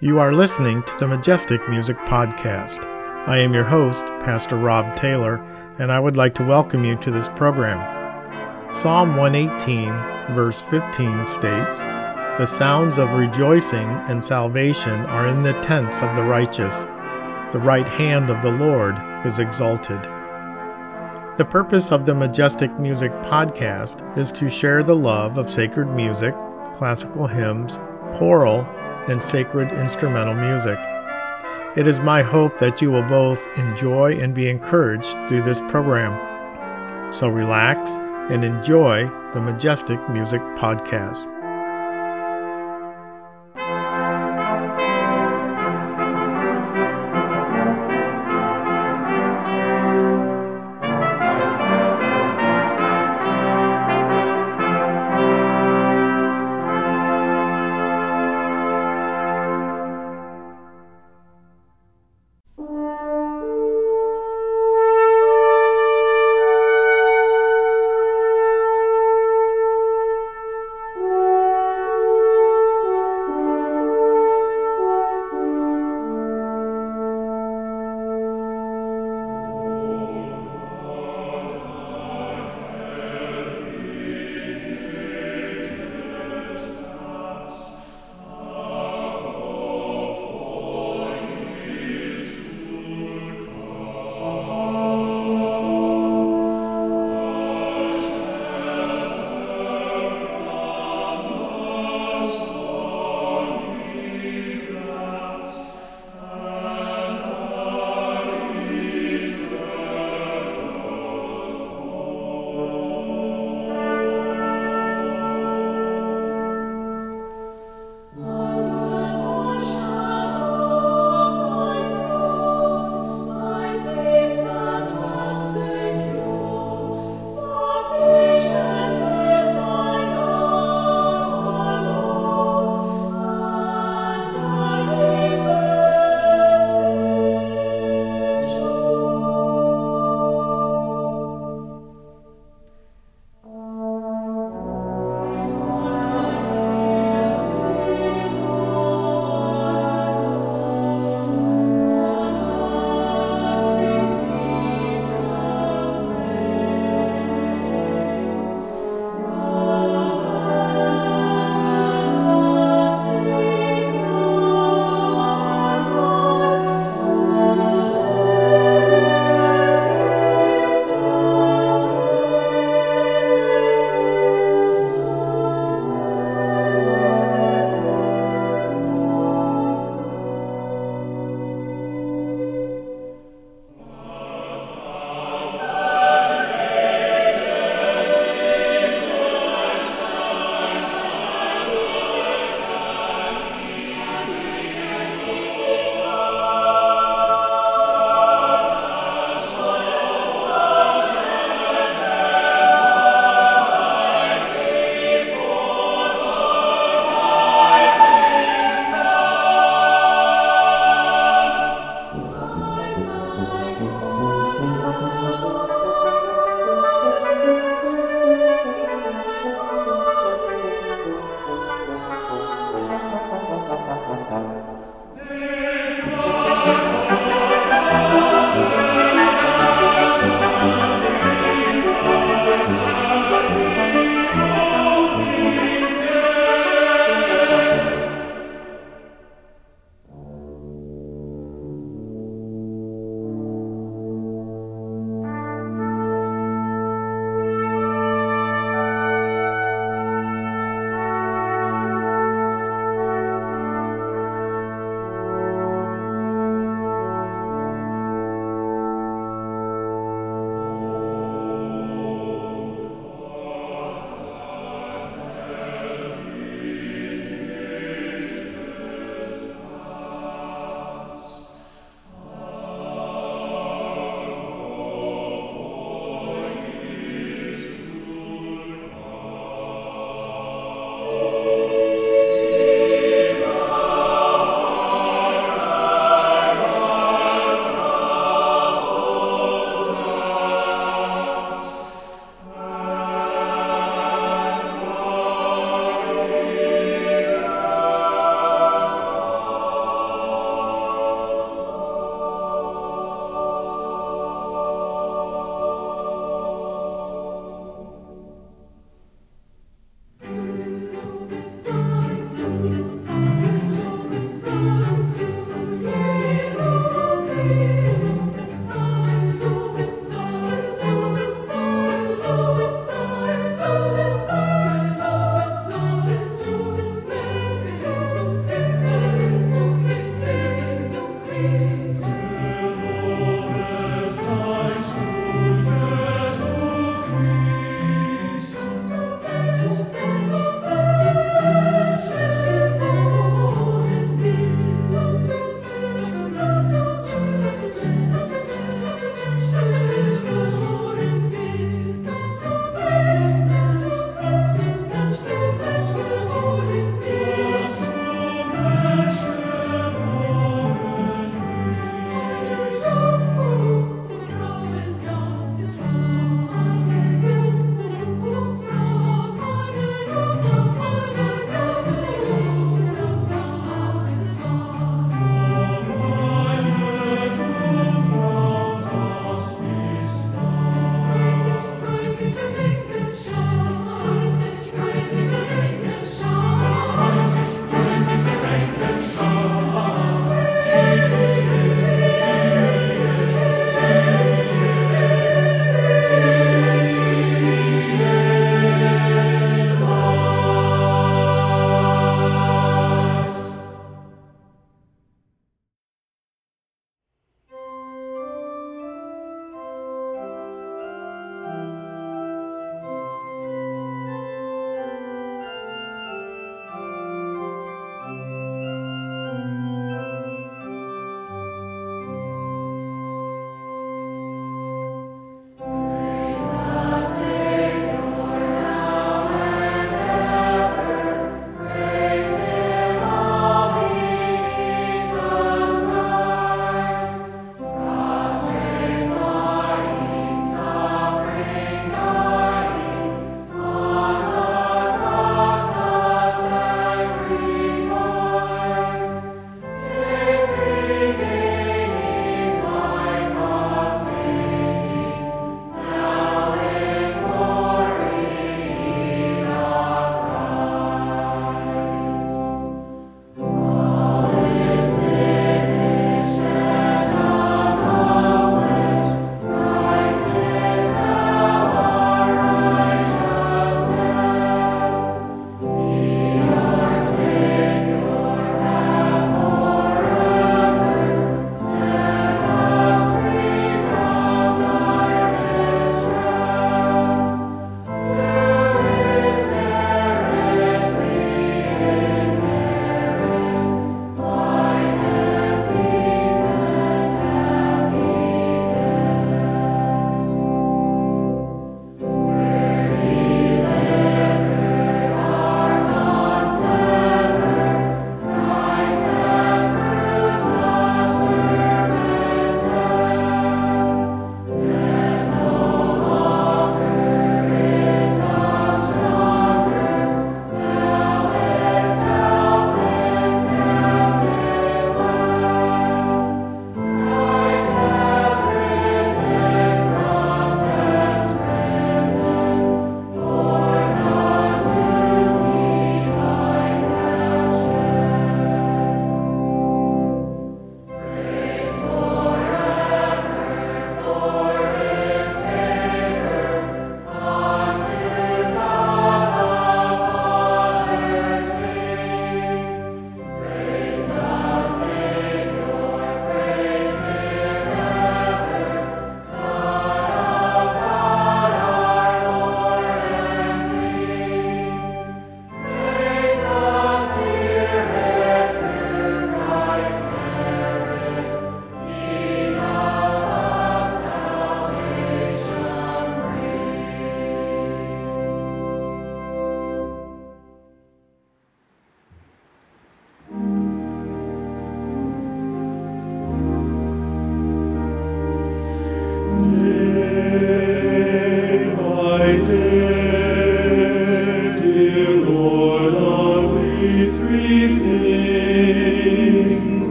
You are listening to the Majestic Music Podcast. I am your host, Pastor Rob Taylor, and I would like to welcome you to this program. Psalm 118, verse 15 states, "The sounds of rejoicing and salvation are in the tents of the righteous. The right hand of the Lord is exalted." The purpose of the Majestic Music Podcast is to share the love of sacred music, classical hymns, choral, and sacred instrumental music. It is my hope that you will both enjoy and be encouraged through this program. So relax and enjoy the Majestic Music Podcast.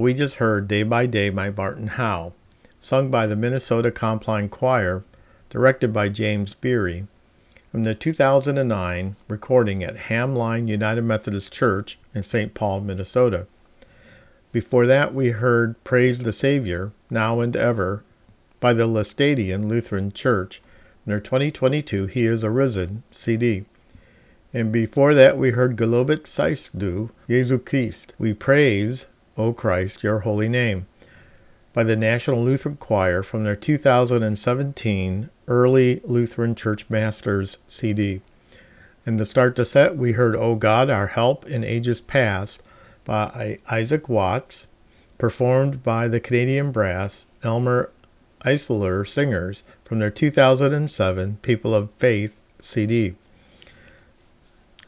we just heard Day by Day by Barton Howe, sung by the Minnesota Compline Choir, directed by James Beery, from the 2009 recording at Hamline United Methodist Church in St. Paul, Minnesota. Before that, we heard Praise the Savior, Now and Ever, by the Lestadian Lutheran Church, in their 2022 He Is Arisen CD. And before that, we heard Golobit Seisdu, Jesu Christ, We Praise, O Christ, Your Holy Name, by the National Lutheran Choir from their 2017 Early Lutheran Church Masters CD. In the start to set, we heard O God, Our Help in Ages Past by Isaac Watts, performed by the Canadian Brass Elmer Isler Singers from their 2007 People of Faith CD.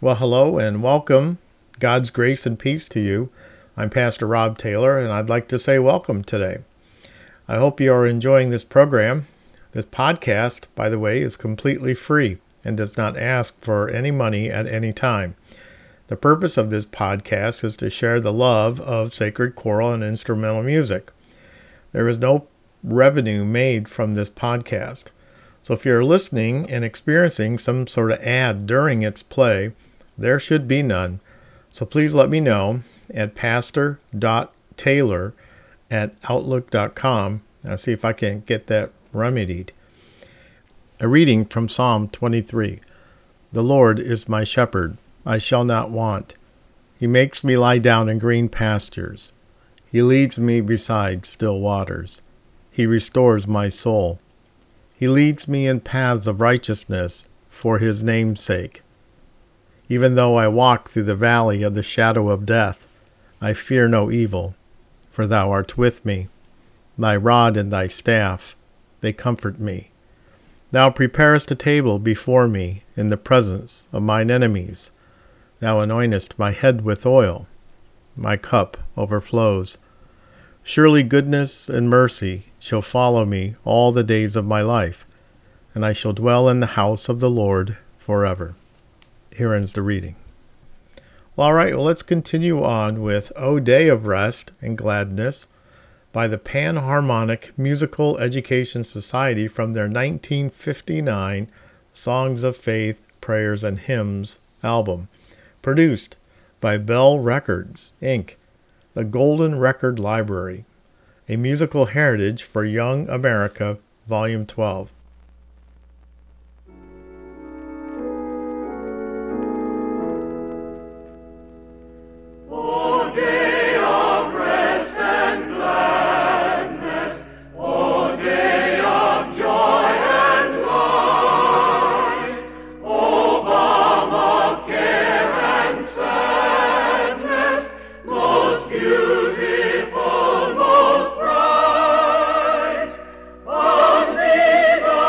Well, hello and welcome. God's grace and peace to you. I'm Pastor Rob Taylor, and I'd like to say welcome today. I hope you are enjoying this program. This podcast, by the way, is completely free and does not ask for any money at any time. The purpose of this podcast is to share the love of sacred choral and instrumental music. There is no revenue made from this podcast. So if you're listening and experiencing some sort of ad during its play, there should be none. So please let me know at pastor.taylor@outlook.com. I'll see if I can get that remedied. A reading from Psalm 23. The Lord is my shepherd, I shall not want. He makes me lie down in green pastures. He leads me beside still waters. He restores my soul. He leads me in paths of righteousness for his name's sake. Even though I walk through the valley of the shadow of death, I fear no evil, for thou art with me. Thy rod and thy staff, they comfort me. Thou preparest a table before me in the presence of mine enemies. Thou anointest my head with oil. My cup overflows. Surely goodness and mercy shall follow me all the days of my life, and I shall dwell in the house of the Lord forever. Here ends the reading. All right, well, let's continue on with O Day of Rest and Gladness by the Panharmonic Musical Education Society from their 1959 Songs of Faith, Prayers, and Hymns album, produced by Bell Records, Inc., the Golden Record Library, A Musical Heritage for Young America, Volume 12. Beautiful, most bright, on thee.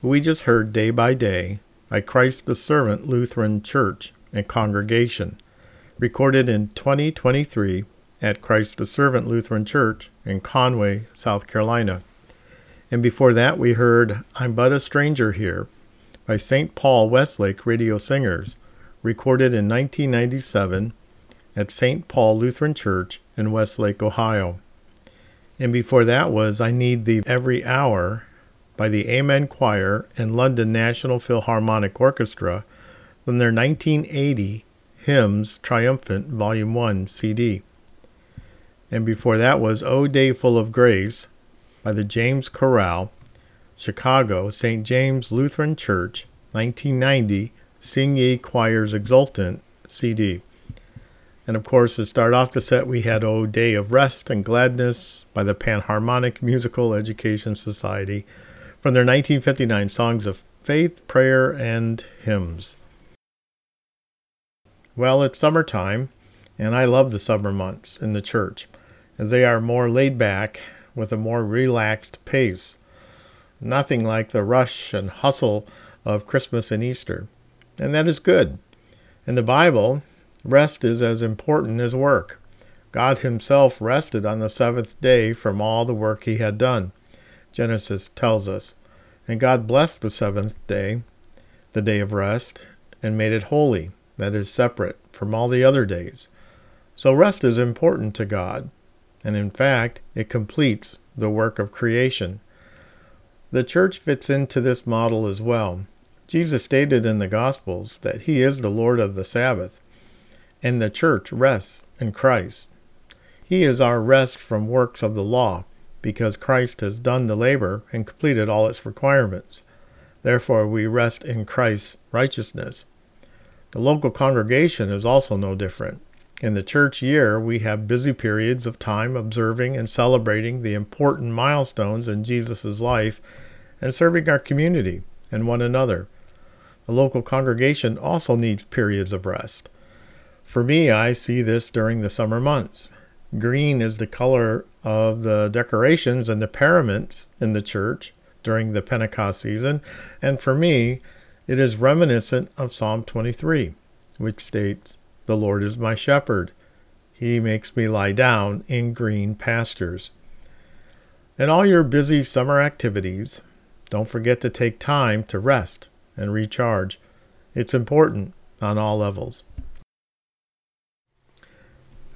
We just heard Day by Day by Christ the Servant Lutheran Church and Congregation, recorded in 2023 at Christ the Servant Lutheran Church in Conway, South Carolina. And before that, we heard I'm But a Stranger Here by St. Paul Westlake Radio Singers, recorded in 1997 at St. Paul Lutheran Church in Westlake, Ohio. And before that was I Need Thee Every Hour by the Amen Choir and London National Philharmonic Orchestra from their 1980 Hymns Triumphant Volume 1 CD. And before that was O Day Full of Grace by the James Chorale Chicago St. James Lutheran Church 1990 Sing Ye Choirs Exultant CD. And of course, to start off the set, we had O Day of Rest and Gladness by the Panharmonic Musical Education Society from their 1959 Songs of Faith, Prayer, and Hymns. Well, it's summertime, and I love the summer months in the church, as they are more laid back with a more relaxed pace. Nothing like the rush and hustle of Christmas and Easter. And that is good. In the Bible, rest is as important as work. God himself rested on the seventh day from all the work he had done, Genesis tells us. And God blessed the seventh day, the day of rest, and made it holy, that is, separate from all the other days. So rest is important to God, and in fact, it completes the work of creation. The church fits into this model as well. Jesus stated in the Gospels that he is the Lord of the Sabbath, and the church rests in Christ. He is our rest from works of the law, because Christ has done the labor and completed all its requirements. Therefore, we rest in Christ's righteousness. The local congregation is also no different. In the church year, we have busy periods of time observing and celebrating the important milestones in Jesus' life and serving our community and one another. The local congregation also needs periods of rest. For me, I see this during the summer months. Green is the color of the decorations and the paraments in the church during the Pentecost season, and for me, it is reminiscent of Psalm 23, which states, "The Lord is my shepherd. He makes me lie down in green pastures." In all your busy summer activities, don't forget to take time to rest and recharge. It's important on all levels.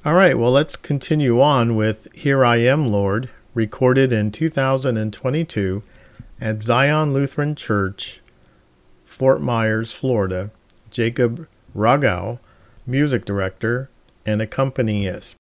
All right, well, let's continue on with Here I Am, Lord, recorded in 2022 at Zion Lutheran Church, Fort Myers, Florida. Jacob Ragau, music director and accompanist.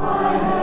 I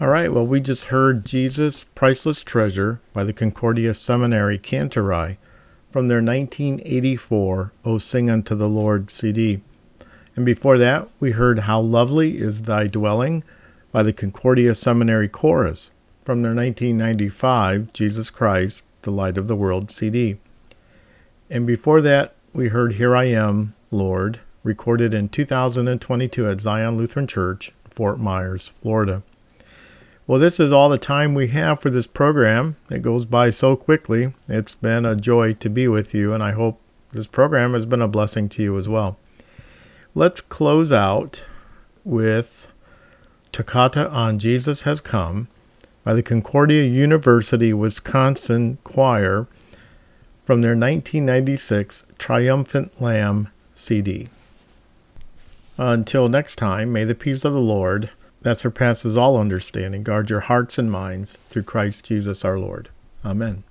All right, well, we just heard Jesus' Priceless Treasure by the Concordia Seminary Cantorai from their 1984 O Sing Unto the Lord CD. And before that, we heard How Lovely Is Thy Dwelling by the Concordia Seminary Chorus from their 1995 Jesus Christ, the Light of the World CD. And before that, we heard Here I Am, Lord, recorded in 2022 at Zion Lutheran Church, Fort Myers, Florida. Well, this is all the time we have for this program. It goes by so quickly. It's been a joy to be with you, and I hope this program has been a blessing to you as well. Let's close out with Toccata on Jesus Has Come by the Concordia University Wisconsin Choir from their 1996 Triumphant Lamb CD. Until next time, may the peace of the Lord that surpasses all understanding guard your hearts and minds through Christ Jesus our Lord. Amen.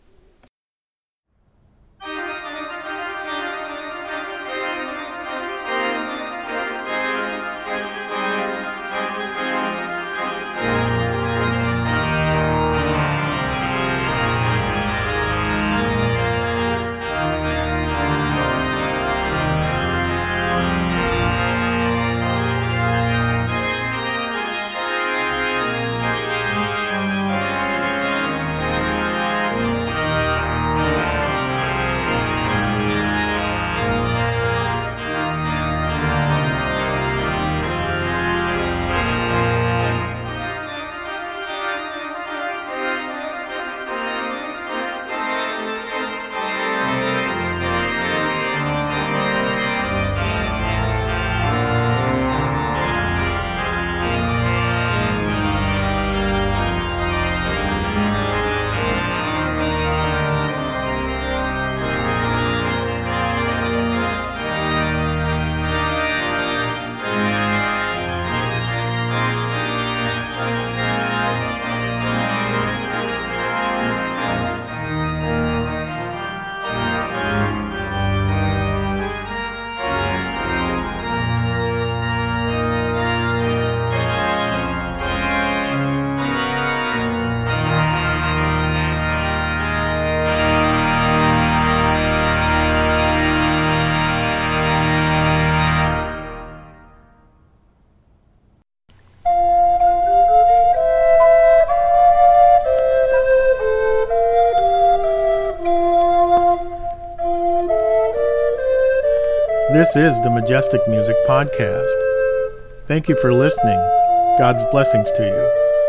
This is the Majestic Music Podcast. Thank you for listening. God's blessings to you.